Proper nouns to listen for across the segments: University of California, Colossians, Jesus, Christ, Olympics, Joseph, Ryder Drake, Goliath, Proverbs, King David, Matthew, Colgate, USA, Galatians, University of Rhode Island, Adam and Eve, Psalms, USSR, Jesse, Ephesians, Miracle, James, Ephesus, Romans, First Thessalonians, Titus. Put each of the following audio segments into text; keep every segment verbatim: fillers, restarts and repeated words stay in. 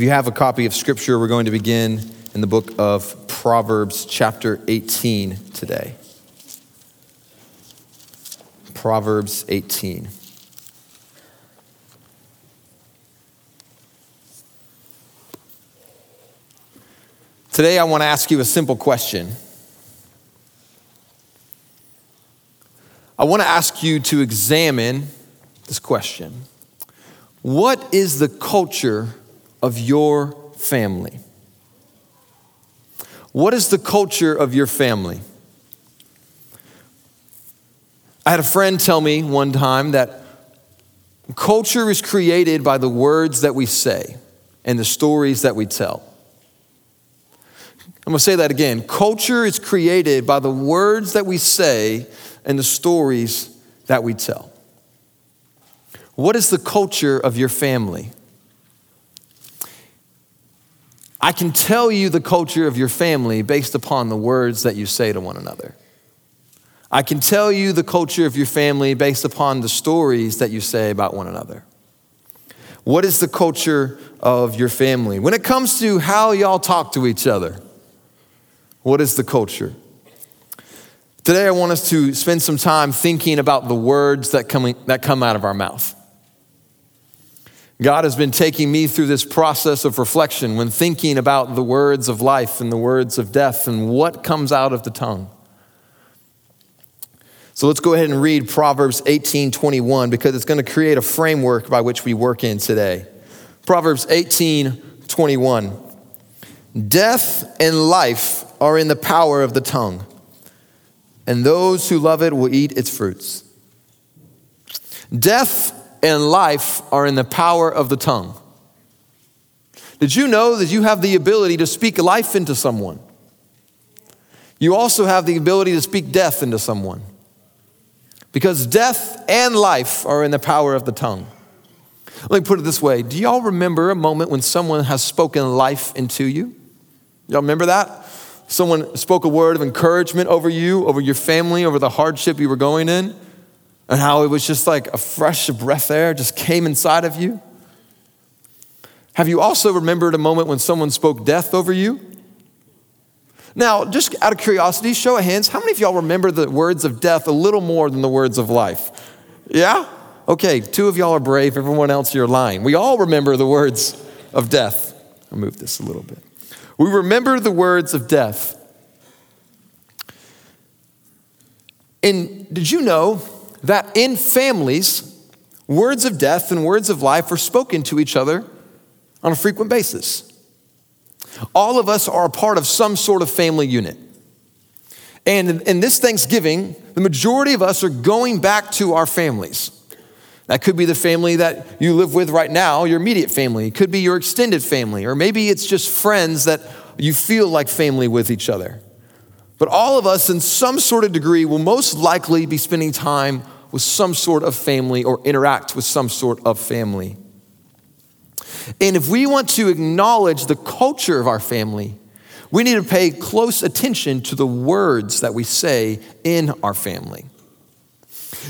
If you have a copy of Scripture, we're going to begin in the book of Proverbs chapter eighteen today. Proverbs eighteen. Today I want to ask you a simple question. I want to ask you to examine this question. What is the culture of your family? What is the culture of your family? I had a friend tell me one time that culture is created by the words that we say and the stories that we tell. I'm going to say that again. Culture is created by the words that we say and the stories that we tell. What is the culture of your family? I can tell you the culture of your family based upon the words that you say to one another. I can tell you the culture of your family based upon the stories that you say about one another. What is the culture of your family? When it comes to how y'all talk to each other, what is the culture? Today, I want us to spend some time thinking about the words that come, that come out of our mouth. God has been taking me through this process of reflection when thinking about the words of life and the words of death and what comes out of the tongue. So let's go ahead and read Proverbs eighteen twenty-one because it's going to create a framework by which we work in today. Proverbs eighteen twenty-one. Death and life are in the power of the tongue, and those who love it will eat its fruits. Death and life are in the power of the tongue. Did you know that you have the ability to speak life into someone? You also have the ability to speak death into someone. Because death and life are in the power of the tongue. Let me put it this way. Do y'all remember a moment when someone has spoken life into you? Y'all remember that? Someone spoke a word of encouragement over you, over your family, over the hardship you were going in, and how it was just like a fresh breath of air just came inside of you. Have you also remembered a moment when someone spoke death over you? Now, just out of curiosity, show of hands, how many of y'all remember the words of death a little more than the words of life? Yeah? Okay, two of y'all are brave. Everyone else, you're lying. We all remember the words of death. I'll move this a little bit. We remember the words of death. And did you know that in families, words of death and words of life are spoken to each other on a frequent basis? All of us are a part of some sort of family unit. And in this Thanksgiving, the majority of us are going back to our families. That could be the family that you live with right now, your immediate family. It could be your extended family, or maybe it's just friends that you feel like family with each other. But all of us in some sort of degree will most likely be spending time with some sort of family or interact with some sort of family. And if we want to acknowledge the culture of our family, we need to pay close attention to the words that we say in our family.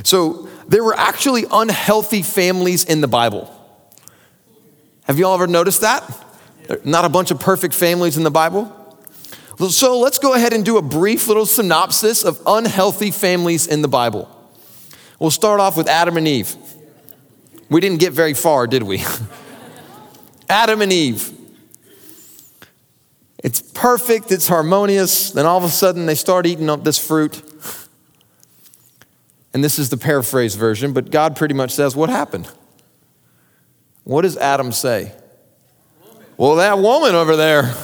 So there were actually unhealthy families in the Bible. Have you all ever noticed that? Not a bunch of perfect families in the Bible. So let's go ahead and do a brief little synopsis of unhealthy families in the Bible. We'll start off with Adam and Eve. We didn't get very far, did we? Adam and Eve. It's perfect, it's harmonious, then all of a sudden they start eating up this fruit. And this is the paraphrased version, but God pretty much says, what happened? What does Adam say? Woman. Well, that woman over there,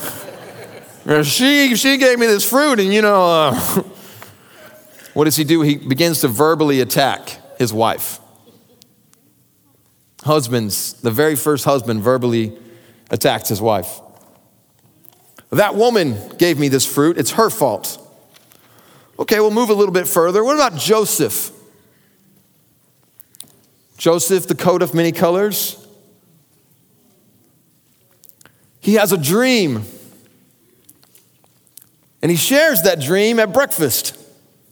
she, she gave me this fruit, and you know, uh, what does he do? He begins to verbally attack his wife. Husbands, the very first husband verbally attacked his wife. That woman gave me this fruit. It's her fault. Okay, we'll move a little bit further. What about Joseph? Joseph, the coat of many colors. He has a dream. And he shares that dream at breakfast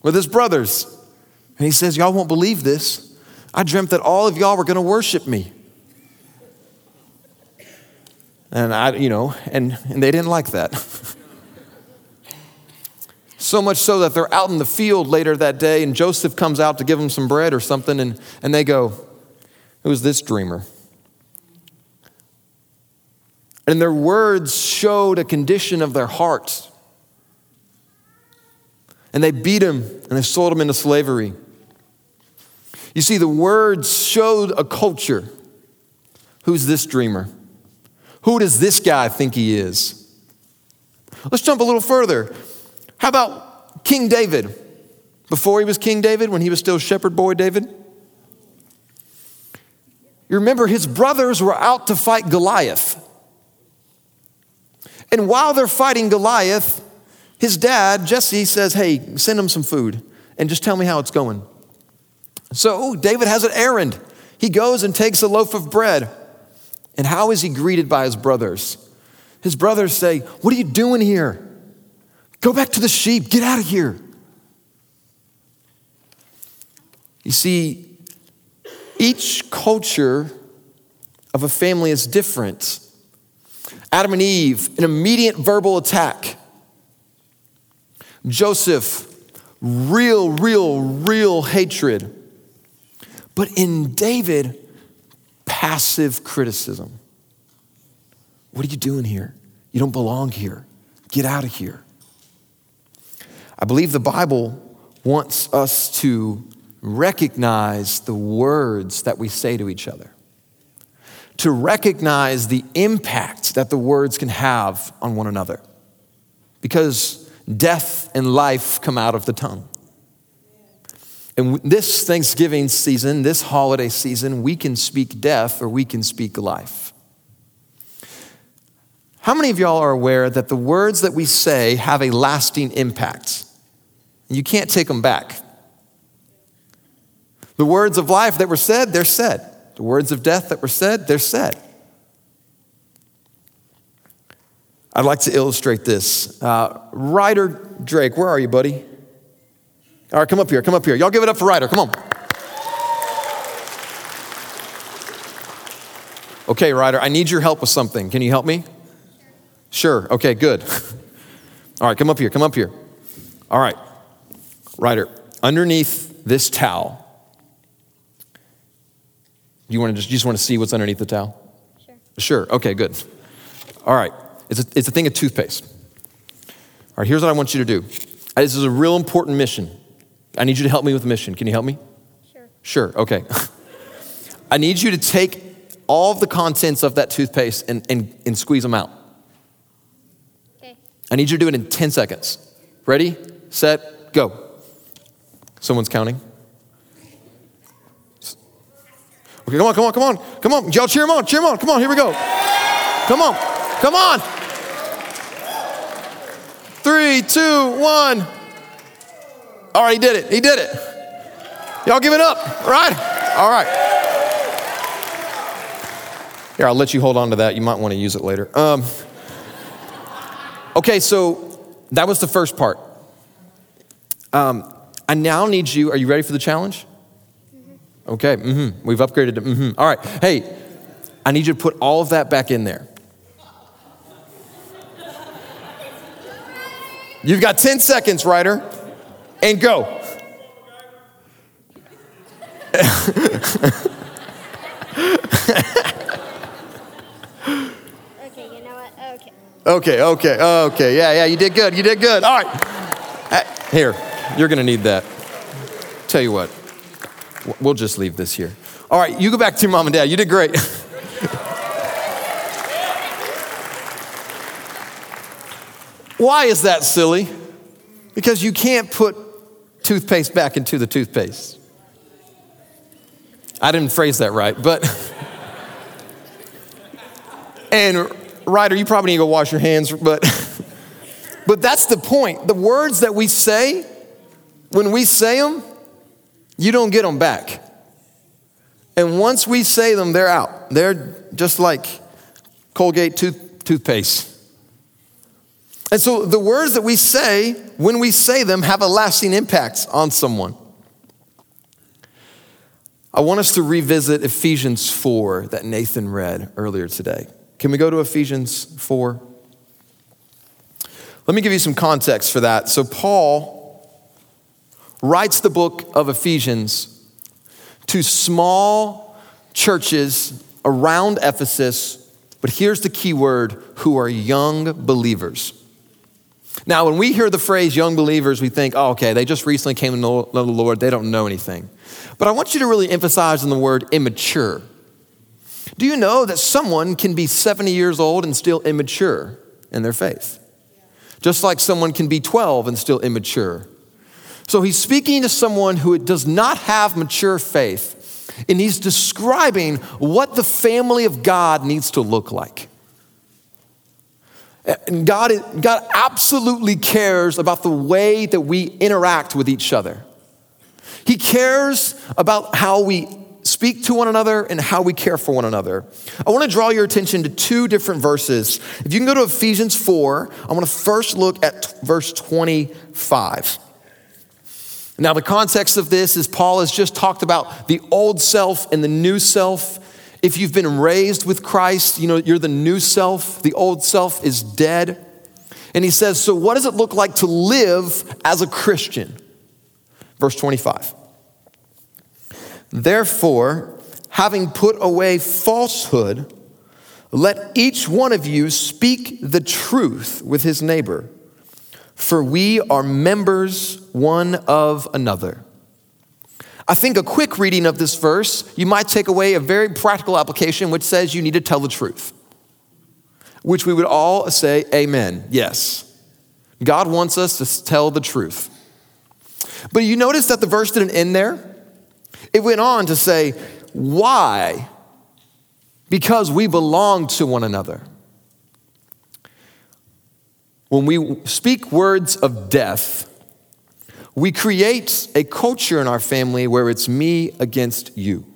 with his brothers. And he says, y'all won't believe this. I dreamt that all of y'all were going to worship me. And I, you know, and, and they didn't like that. So much so that they're out in the field later that day, and Joseph comes out to give them some bread or something, and, and they go, who's this dreamer? And their words showed a condition of their hearts. And they beat him, and they sold him into slavery. You see, the words showed a culture. Who's this dreamer? Who does this guy think he is? Let's jump a little further. How about King David? Before he was King David, when he was still shepherd boy David? You remember his brothers were out to fight Goliath. And while they're fighting Goliath, his dad, Jesse, says, hey, send him some food and just tell me how it's going. So David has an errand. He goes and takes a loaf of bread. And how is he greeted by his brothers? His brothers say, what are you doing here? Go back to the sheep. Get out of here. You see, each culture of a family is different. Adam and Eve, an immediate verbal attack. Joseph, real, real, real hatred. But in David, passive criticism. What are you doing here? You don't belong here. Get out of here. I believe the Bible wants us to recognize the words that we say to each other, to recognize the impact that the words can have on one another. Because death and life come out of the tongue. And this Thanksgiving season, this holiday season, we can speak death or we can speak life. How many of y'all are aware that the words that we say have a lasting impact? You can't take them back. The words of life that were said, they're said. The words of death that were said, they're said. I'd like to illustrate this. Uh, Ryder Drake, where are you, buddy? All right, come up here, come up here. Y'all give it up for Ryder, come on. Okay, Ryder, I need your help with something. Can you help me? Sure, okay, good. All right, come up here, come up here. All right, Ryder, underneath this towel, you wanna just, you just wanna see what's underneath the towel? Sure. Sure, okay, good. All right. It's a, it's a thing of toothpaste. All right, here's what I want you to do. This is a real important mission. I need you to help me with the mission. Can you help me? Sure. Sure, okay. I need you to take all of the contents of that toothpaste and, and, and squeeze them out. Okay. I need you to do it in ten seconds. Ready, set, go. Someone's counting. Okay, come on, come on, come on. Come on, y'all cheer him on, cheer him on. Come on, here we go. Come on. Come on. Three, two, one. All right, he did it. He did it. Y'all give it up, right? All right. Here, I'll let you hold on to that. You might want to use it later. Um, okay, so that was the first part. Um, I now need you, are you ready for the challenge? Mm-hmm. Okay, mm-hmm. We've upgraded to mm-hmm. All right, hey, I need you to put all of that back in there. You've got ten seconds, Ryder, and go. Okay, you know what? Okay. Okay, okay, okay. Yeah, yeah, you did good. You did good. All right. Here, you're going to need that. Tell you what, we'll just leave this here. All right, you go back to your mom and dad. You did great. Why is that silly? Because you can't put toothpaste back into the toothpaste. I didn't phrase that right, but. And Ryder, you probably need to go wash your hands, but but that's the point. The words that we say, when we say them, you don't get them back. And once we say them, they're out. They're just like Colgate tooth, toothpaste. And so the words that we say, when we say them, have a lasting impact on someone. I want us to revisit Ephesians four that Nathan read earlier today. Can we go to Ephesians four? Let me give you some context for that. So Paul writes the book of Ephesians to small churches around Ephesus, but here's the key word, who are young believers. Now, when we hear the phrase young believers, we think, oh, okay, they just recently came to know the Lord. They don't know anything. But I want you to really emphasize on the word immature. Do you know that someone can be seventy years old and still immature in their faith? Just like someone can be twelve and still immature. So he's speaking to someone who does not have mature faith, and he's describing what the family of God needs to look like. And God, God absolutely cares about the way that we interact with each other. He cares about how we speak to one another and how we care for one another. I want to draw your attention to two different verses. If you can go to Ephesians four, I want to first look at t- verse twenty-five. Now, the context of this is Paul has just talked about the old self and the new self. If you've been raised with Christ, you know, you're the new self. The old self is dead. And he says, so what does it look like to live as a Christian? Verse twenty-five. Therefore, having put away falsehood, let each one of you speak the truth with his neighbor, for we are members one of another. I think a quick reading of this verse, you might take away a very practical application which says you need to tell the truth, which we would all say, amen, yes. God wants us to tell the truth. But you notice that the verse didn't end there. It went on to say, why? Because we belong to one another. When we speak words of death, we create a culture in our family where it's me against you.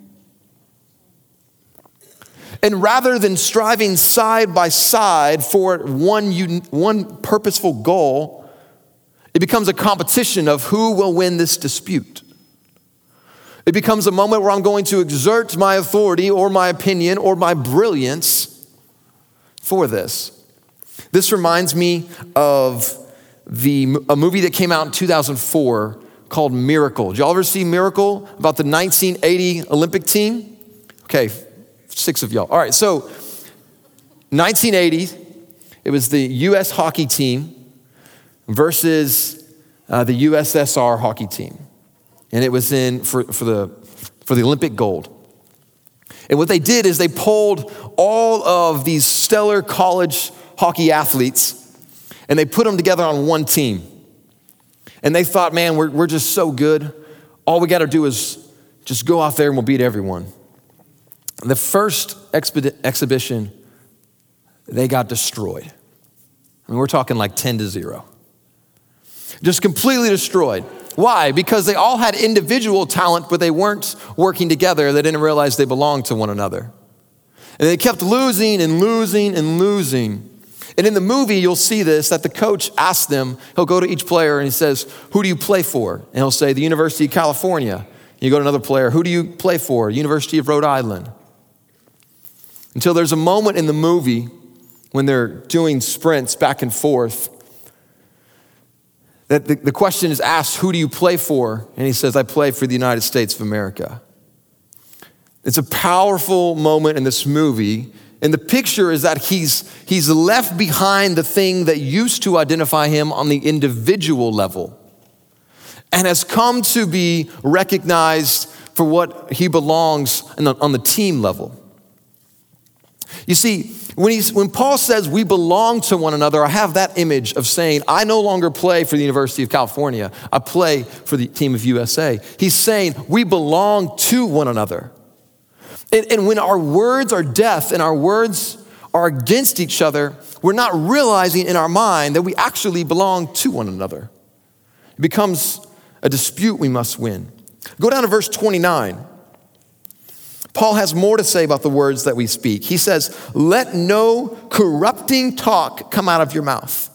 And rather than striving side by side for one, un- one purposeful goal, it becomes a competition of who will win this dispute. It becomes a moment where I'm going to exert my authority or my opinion or my brilliance for this. This reminds me of the a movie that came out in two thousand four called Miracle. Did y'all ever see Miracle about the nineteen eighty Olympic team? Okay, six of y'all. All right, so nineteen eighty, it was the U S hockey team versus uh, the U S S R hockey team. And it was in for, for the for the Olympic gold. And what they did is they pulled all of these stellar college hockey athletes, and they put them together on one team. And they thought, man, we're, we're just so good. All we got to do is just go out there and we'll beat everyone. The first expedi- exhibition, they got destroyed. I mean, we're talking like ten to zero. Just completely destroyed. Why? Because they all had individual talent, but they weren't working together. They didn't realize they belonged to one another. And they kept losing and losing and losing. And in the movie, you'll see this, that the coach asks them, he'll go to each player and he says, who do you play for? And he'll say, the University of California. You go to another player, who do you play for? University of Rhode Island. Until there's a moment in the movie when they're doing sprints back and forth that the, the question is asked, who do you play for? And he says, I play for the United States of America. It's a powerful moment in this movie. And the picture is that he's he's left behind the thing that used to identify him on the individual level and has come to be recognized for what he belongs in the, on the team level. You see, when he's, when Paul says we belong to one another, I have that image of saying, I no longer play for the University of California. I play for the team of U S A. He's saying we belong to one another. And, and when our words are deaf and our words are against each other, we're not realizing in our mind that we actually belong to one another. It becomes a dispute we must win. Go down to verse twenty-nine. Paul has more to say about the words that we speak. He says, let no corrupting talk come out of your mouth,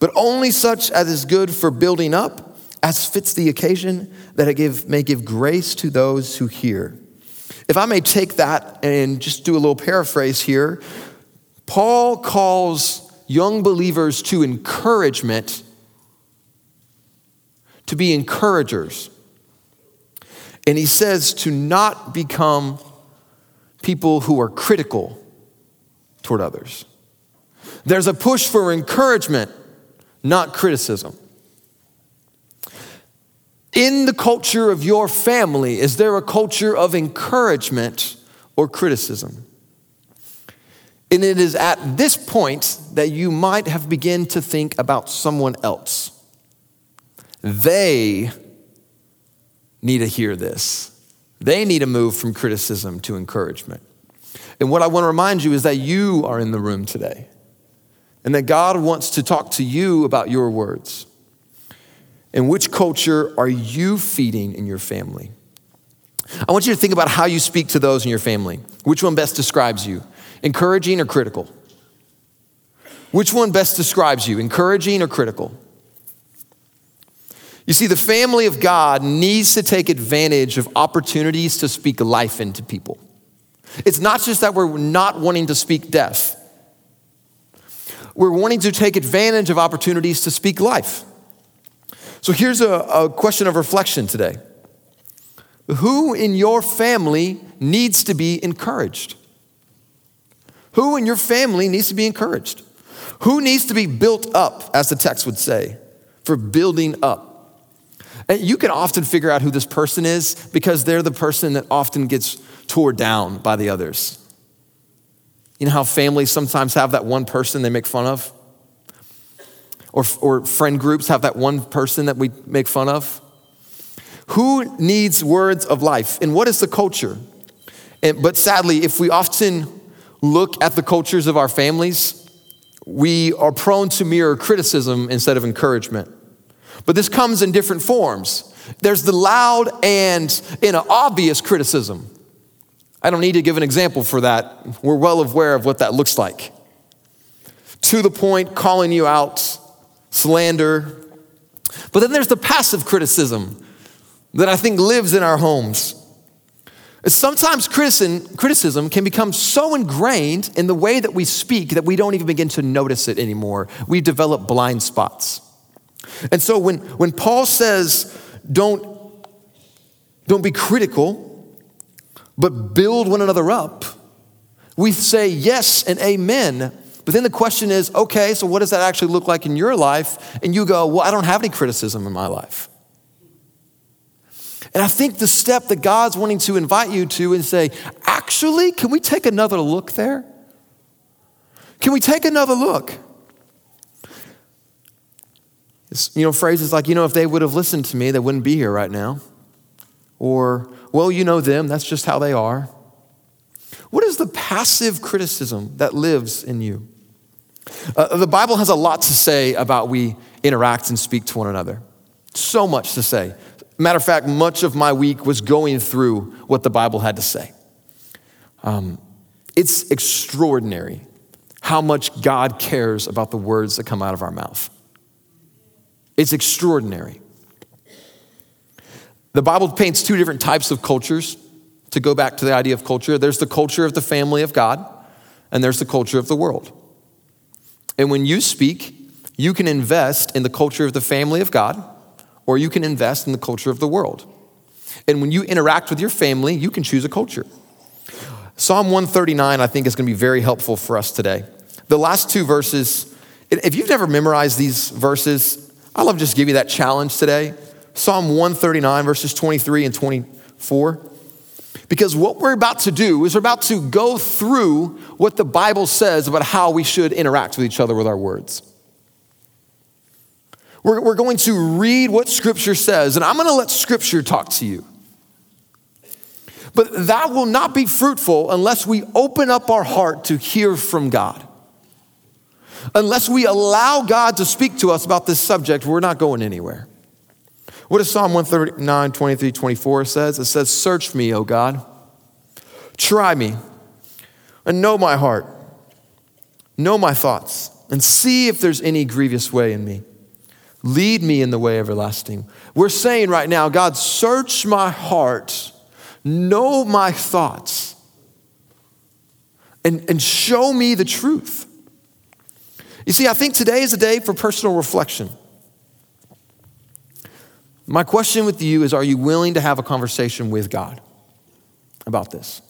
but only such as is good for building up, as fits the occasion, that it give, may give grace to those who hear. If I may take that and just do a little paraphrase here, Paul calls young believers to encouragement, to be encouragers. And he says to not become people who are critical toward others. There's a push for encouragement, not criticism. In the culture of your family, is there a culture of encouragement or criticism? And it is at this point that you might have begun to think about someone else. They need to hear this. They need to move from criticism to encouragement. And what I want to remind you is that you are in the room today, and that God wants to talk to you about your words. And which culture are you feeding in your family? I want you to think about how you speak to those in your family. Which one best describes you? Encouraging or critical? Which one best describes you? Encouraging or critical? You see, the family of God needs to take advantage of opportunities to speak life into people. It's not just that we're not wanting to speak death. We're wanting to take advantage of opportunities to speak life. So here's a, a question of reflection today. Who in your family needs to be encouraged? Who in your family needs to be encouraged? Who needs to be built up, as the text would say, for building up? And you can often figure out who this person is because they're the person that often gets torn down by the others. You know how families sometimes have that one person they make fun of? Or, or friend groups have that one person that we make fun of? Who needs words of life? And what is the culture? And, but sadly, if we often look at the cultures of our families, we are prone to mirror criticism instead of encouragement. But this comes in different forms. There's the loud and in an obvious criticism. I don't need to give an example for that. We're well aware of what that looks like. To the point, calling you out, slander. But then there's the passive criticism that I think lives in our homes. Sometimes criticism can become so ingrained in the way that we speak that we don't even begin to notice it anymore. We develop blind spots. And so when, when Paul says, don't, don't be critical, but build one another up, we say yes and amen. But then the question is, okay, so what does that actually look like in your life? And you go, well, I don't have any criticism in my life. And I think the step that God's wanting to invite you to and say, actually, can we take another look there? Can we take another look? It's, you know, phrases like, you know, if they would have listened to me, they wouldn't be here right now. Or, well, you know them, that's just how they are. What is the passive criticism that lives in you? Uh, the Bible has a lot to say about we interact and speak to one another. So much to say. Matter of fact, much of my week was going through what the Bible had to say. Um, it's extraordinary how much God cares about the words that come out of our mouth. It's extraordinary. The Bible paints two different types of cultures. To go back to the idea of culture, there's the culture of the family of God, and there's the culture of the world. And when you speak, you can invest in the culture of the family of God, or you can invest in the culture of the world. And when you interact with your family, you can choose a culture. Psalm one thirty-nine, I think, is going to be very helpful for us today. The last two verses, if you've never memorized these verses, I love to just give you that challenge today. Psalm one thirty-nine, verses twenty-three and twenty-four. Because what we're about to do is we're about to go through what the Bible says about how we should interact with each other with our words. We're, we're going to read what Scripture says, and I'm going to let Scripture talk to you. But that will not be fruitful unless we open up our heart to hear from God. Unless we allow God to speak to us about this subject, we're not going anywhere. What does Psalm one thirty-nine, twenty-three, twenty-four says? It says, search me, O God. Try me and know my heart. Know my thoughts and see if there's any grievous way in me. Lead me in the way everlasting. We're saying right now, God, search my heart. Know my thoughts and, and show me the truth. You see, I think today is a day for personal reflection. My question with you is, are you willing to have a conversation with God about this?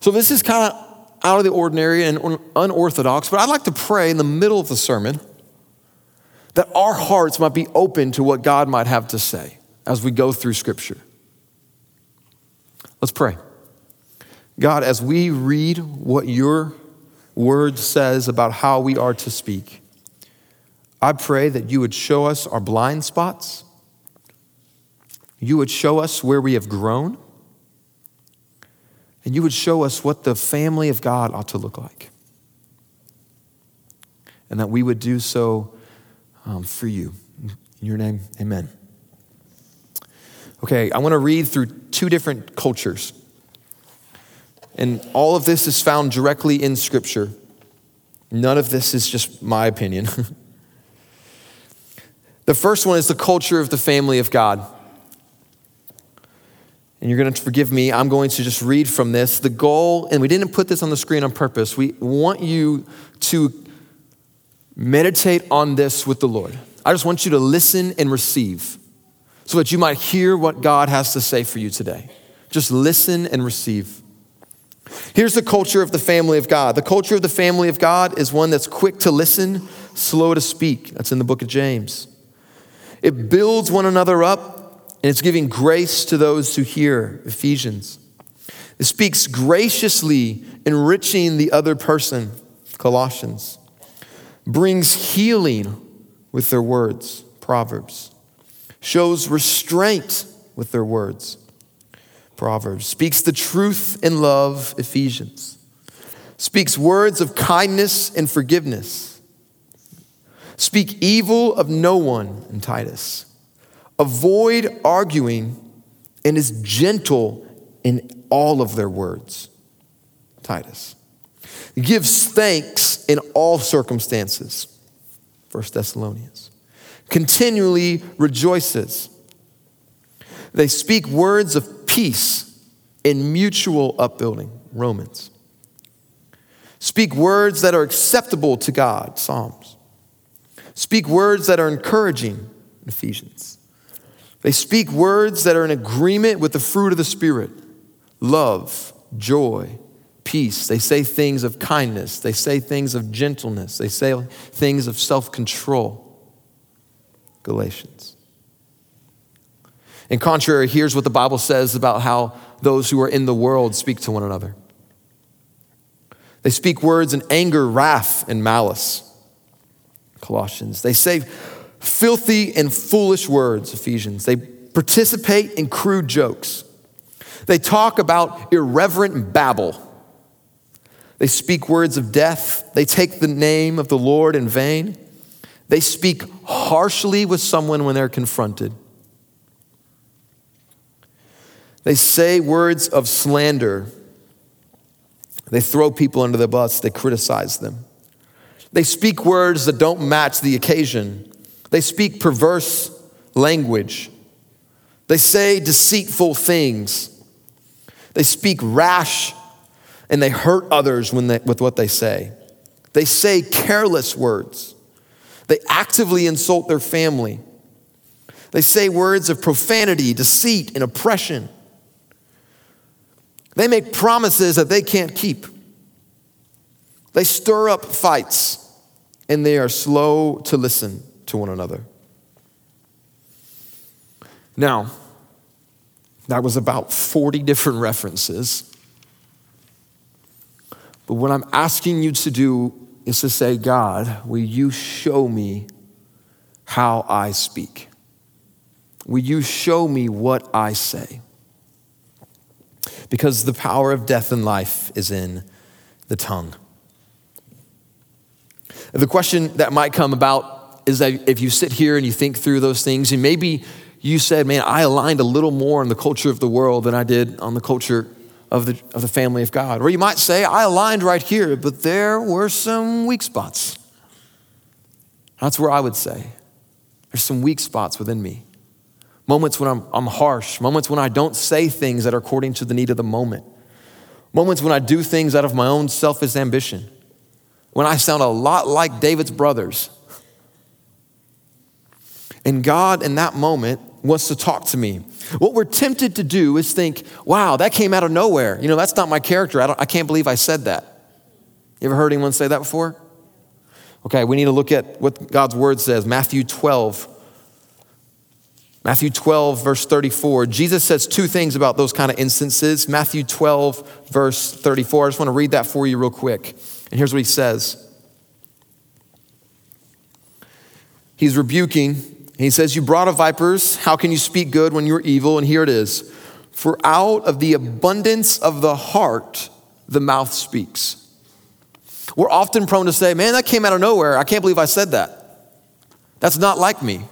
So this is kind of out of the ordinary and unorthodox, but I'd like to pray in the middle of the sermon that our hearts might be open to what God might have to say as we go through Scripture. Let's pray. God, as we read what your word says about how we are to speak, I pray that you would show us our blind spots. You would show us where we have grown, and you would show us what the family of God ought to look like, and that we would do so um, for you. In your name, amen. Okay, I want to read through two different cultures, and all of this is found directly in Scripture. None of this is just my opinion. The first one is the culture of the family of God. And you're going to forgive me, I'm going to just read from this. The goal, and we didn't put this on the screen on purpose, we want you to meditate on this with the Lord. I just want you to listen and receive so that you might hear what God has to say for you today. Just listen and receive. Here's the culture of the family of God. The culture of the family of God is one that's quick to listen, slow to speak. That's in the book of James. It builds one another up, and it's giving grace to those who hear, Ephesians. It speaks graciously, enriching the other person, Colossians. Brings healing with their words, Proverbs. Shows restraint with their words, Proverbs. Speaks the truth in love, Ephesians. Speaks words of kindness and forgiveness. Speak evil of no one, in Titus. Avoid arguing, and is gentle in all of their words, Titus. Gives thanks in all circumstances, First Thessalonians. Continually rejoices. They speak words of peace in mutual upbuilding, Romans. Speak words that are acceptable to God, Psalms. Speak words that are encouraging, Ephesians. They speak words that are in agreement with the fruit of the Spirit. Love, joy, peace. They say things of kindness. They say things of gentleness. They say things of self-control. Galatians. And contrary, here's what the Bible says about how those who are in the world speak to one another. They speak words in anger, wrath, and malice. Colossians. They say filthy and foolish words, Ephesians. They participate in crude jokes. They talk about irreverent babble. They speak words of death. They take the name of the Lord in vain. They speak harshly with someone when they're confronted. They say words of slander. They throw people under the bus. They criticize them. They speak words that don't match the occasion. They speak perverse language. They say deceitful things. They speak rash, and they hurt others when they, with what they say. They say careless words. They actively insult their family. They say words of profanity, deceit, and oppression. They make promises that they can't keep. They stir up fights, and they are slow to listen to one another. Now, that was about forty different references. But what I'm asking you to do is to say, God, will you show me how I speak? Will you show me what I say? Because the power of death and life is in the tongue. The question that might come about is that if you sit here and you think through those things, and maybe you said, man, I aligned a little more on the culture of the world than I did on the culture of the of the family of God. Or you might say, I aligned right here, but there were some weak spots. That's where I would say, there's some weak spots within me. Moments when I'm, I'm harsh, moments when I don't say things that are according to the need of the moment. Moments when I do things out of my own selfish ambition. When I sound a lot like David's brothers. And God, in that moment, wants to talk to me. What we're tempted to do is think, wow, that came out of nowhere. You know, that's not my character. I, don't, I can't believe I said that. You ever heard anyone say that before? Okay, we need to look at what God's word says. Matthew twelve. Matthew twelve, verse thirty-four. Jesus says two things about those kind of instances. Matthew twelve, verse thirty-four. I just want to read that for you real quick. And here's what he says. He's rebuking. He says, "You brought of vipers. How can you speak good when you're evil?" And here it is. "For out of the abundance of the heart, the mouth speaks." We're often prone to say, man, that came out of nowhere. I can't believe I said that. That's not like me.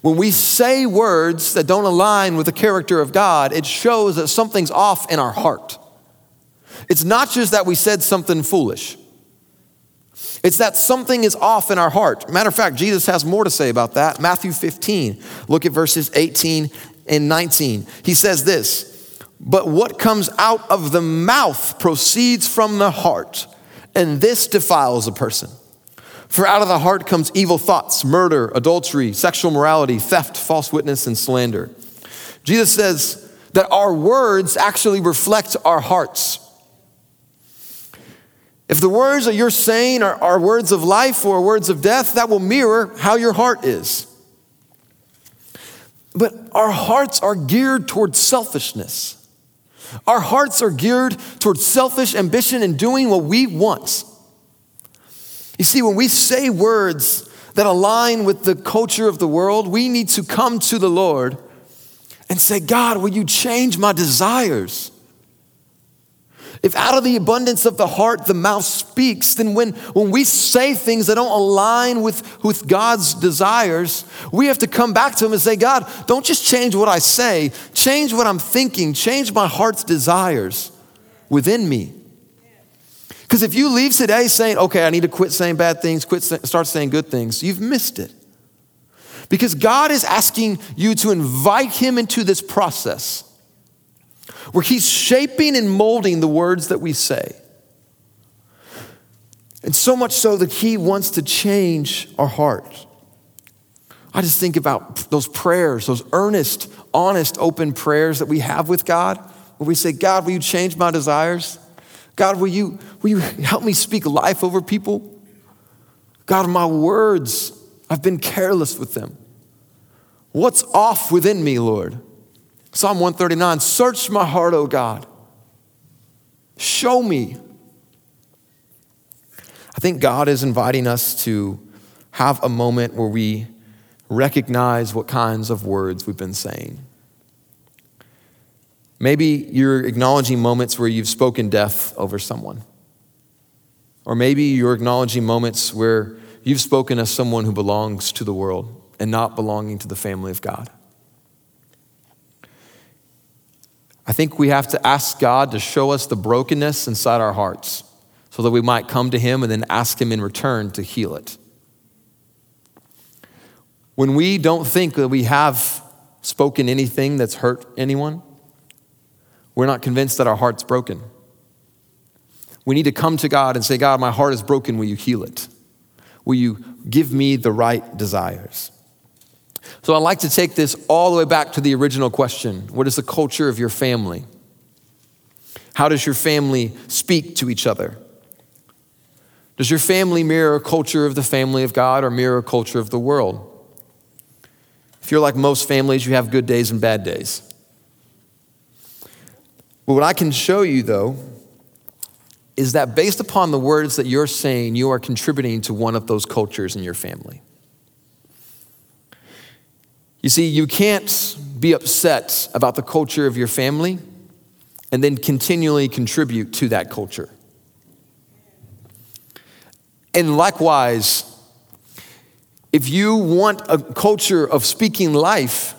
When we say words that don't align with the character of God, it shows that something's off in our heart. It's not just that we said something foolish. It's that something is off in our heart. Matter of fact, Jesus has more to say about that. Matthew fifteen, look at verses eighteen and nineteen. He says this, "But what comes out of the mouth proceeds from the heart, and this defiles a person. For out of the heart comes evil thoughts, murder, adultery, sexual immorality, theft, false witness, and slander." Jesus says that our words actually reflect our hearts. If the words that you're saying are, are words of life or words of death, that will mirror how your heart is. But our hearts are geared towards selfishness. Our hearts are geared towards selfish ambition and doing what we want. You see, when we say words that align with the culture of the world, we need to come to the Lord and say, God, will you change my desires? If out of the abundance of the heart, the mouth speaks, then when, when we say things that don't align with, with God's desires, we have to come back to him and say, God, don't just change what I say, change what I'm thinking, change my heart's desires within me. Because if you leave today saying, okay, I need to quit saying bad things, quit say, start saying good things, you've missed it. Because God is asking you to invite him into this process where he's shaping and molding the words that we say. And so much so that he wants to change our heart. I just think about those prayers, those earnest, honest, open prayers that we have with God, where we say, God, will you change my desires? God, will you, will you help me speak life over people? God, my words, I've been careless with them. What's off within me, Lord? Psalm one thirty-nine, search my heart, O God. Show me. I think God is inviting us to have a moment where we recognize what kinds of words we've been saying. Maybe you're acknowledging moments where you've spoken death over someone. Or maybe you're acknowledging moments where you've spoken as someone who belongs to the world and not belonging to the family of God. I think we have to ask God to show us the brokenness inside our hearts so that we might come to him and then ask him in return to heal it. When we don't think that we have spoken anything that's hurt anyone, we're not convinced that our heart's broken. We need to come to God and say, God, my heart is broken. Will you heal it? Will you give me the right desires? So I'd like to take this all the way back to the original question. What is the culture of your family? How does your family speak to each other? Does your family mirror a culture of the family of God or mirror a culture of the world? If you're like most families, you have good days and bad days. But what I can show you, though, is that based upon the words that you're saying, you are contributing to one of those cultures in your family. You see, you can't be upset about the culture of your family and then continually contribute to that culture. And likewise, if you want a culture of speaking life,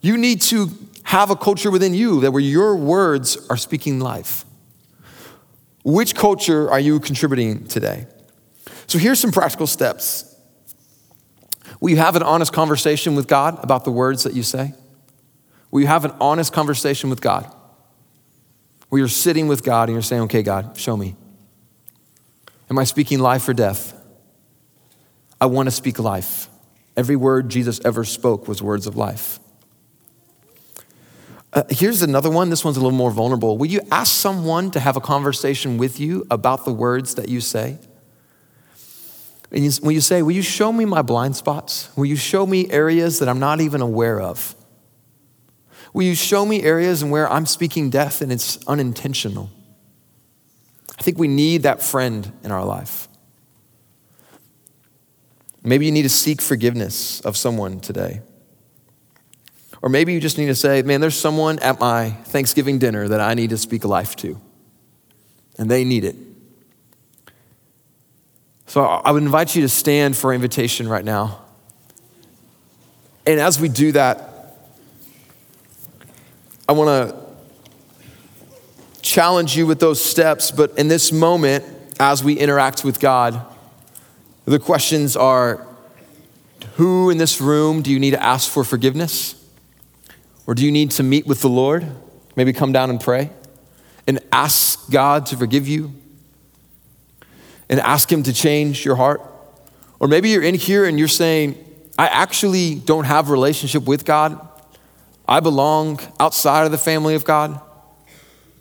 you need to have a culture within you that where your words are speaking life. Which culture are you contributing today? So here's some practical steps. Will you have an honest conversation with God about the words that you say? Will you have an honest conversation with God? where you're sitting with God and you're saying, okay, God, show me. Am I speaking life or death? I want to speak life. Every word Jesus ever spoke was words of life. Uh, here's another one. This one's a little more vulnerable. Will you ask someone to have a conversation with you about the words that you say? And you, when you say, will you show me my blind spots? Will you show me areas that I'm not even aware of? Will you show me areas in where I'm speaking death and it's unintentional? I think we need that friend in our life. Maybe you need to seek forgiveness of someone today. Or maybe you just need to say, man, there's someone at my Thanksgiving dinner that I need to speak life to. And they need it. So I would invite you to stand for invitation right now. And as we do that, I want to challenge you with those steps. But in this moment, as we interact with God, the questions are, who in this room do you need to ask for forgiveness? Or do you need to meet with the Lord? Maybe come down and pray and ask God to forgive you and ask him to change your heart. Or maybe you're in here and you're saying, I actually don't have a relationship with God. I belong outside of the family of God.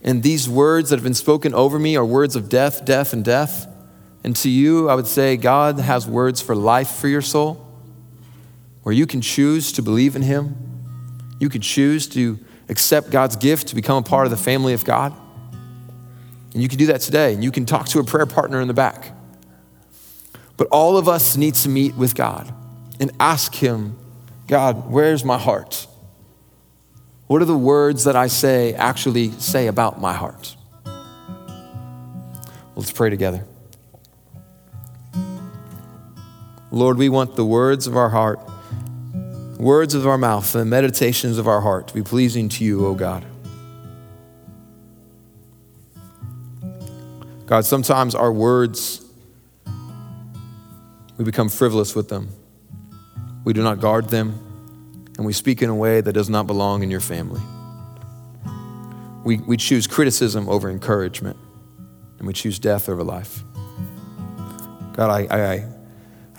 And these words that have been spoken over me are words of death, death, and death. And to you, I would say, God has words for life for your soul, where you can choose to believe in him. You can choose to accept God's gift to become a part of the family of God. And you can do that today. And you can talk to a prayer partner in the back. But all of us need to meet with God and ask him, God, where's my heart? What are the words that I say actually say about my heart? Let's pray together. Lord, we want the words of our heart, words of our mouth, and the meditations of our heart to be pleasing to you, O God. God, sometimes our words, we become frivolous with them. We do not guard them, and we speak in a way that does not belong in your family. We, we choose criticism over encouragement, and we choose death over life. God, I, I,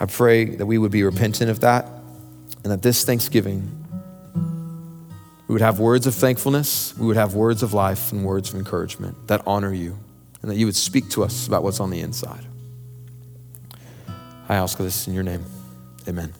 I pray that we would be repentant of that, and that this Thanksgiving, we would have words of thankfulness, we would have words of life and words of encouragement that honor you, and that you would speak to us about what's on the inside. I ask this in your name. Amen.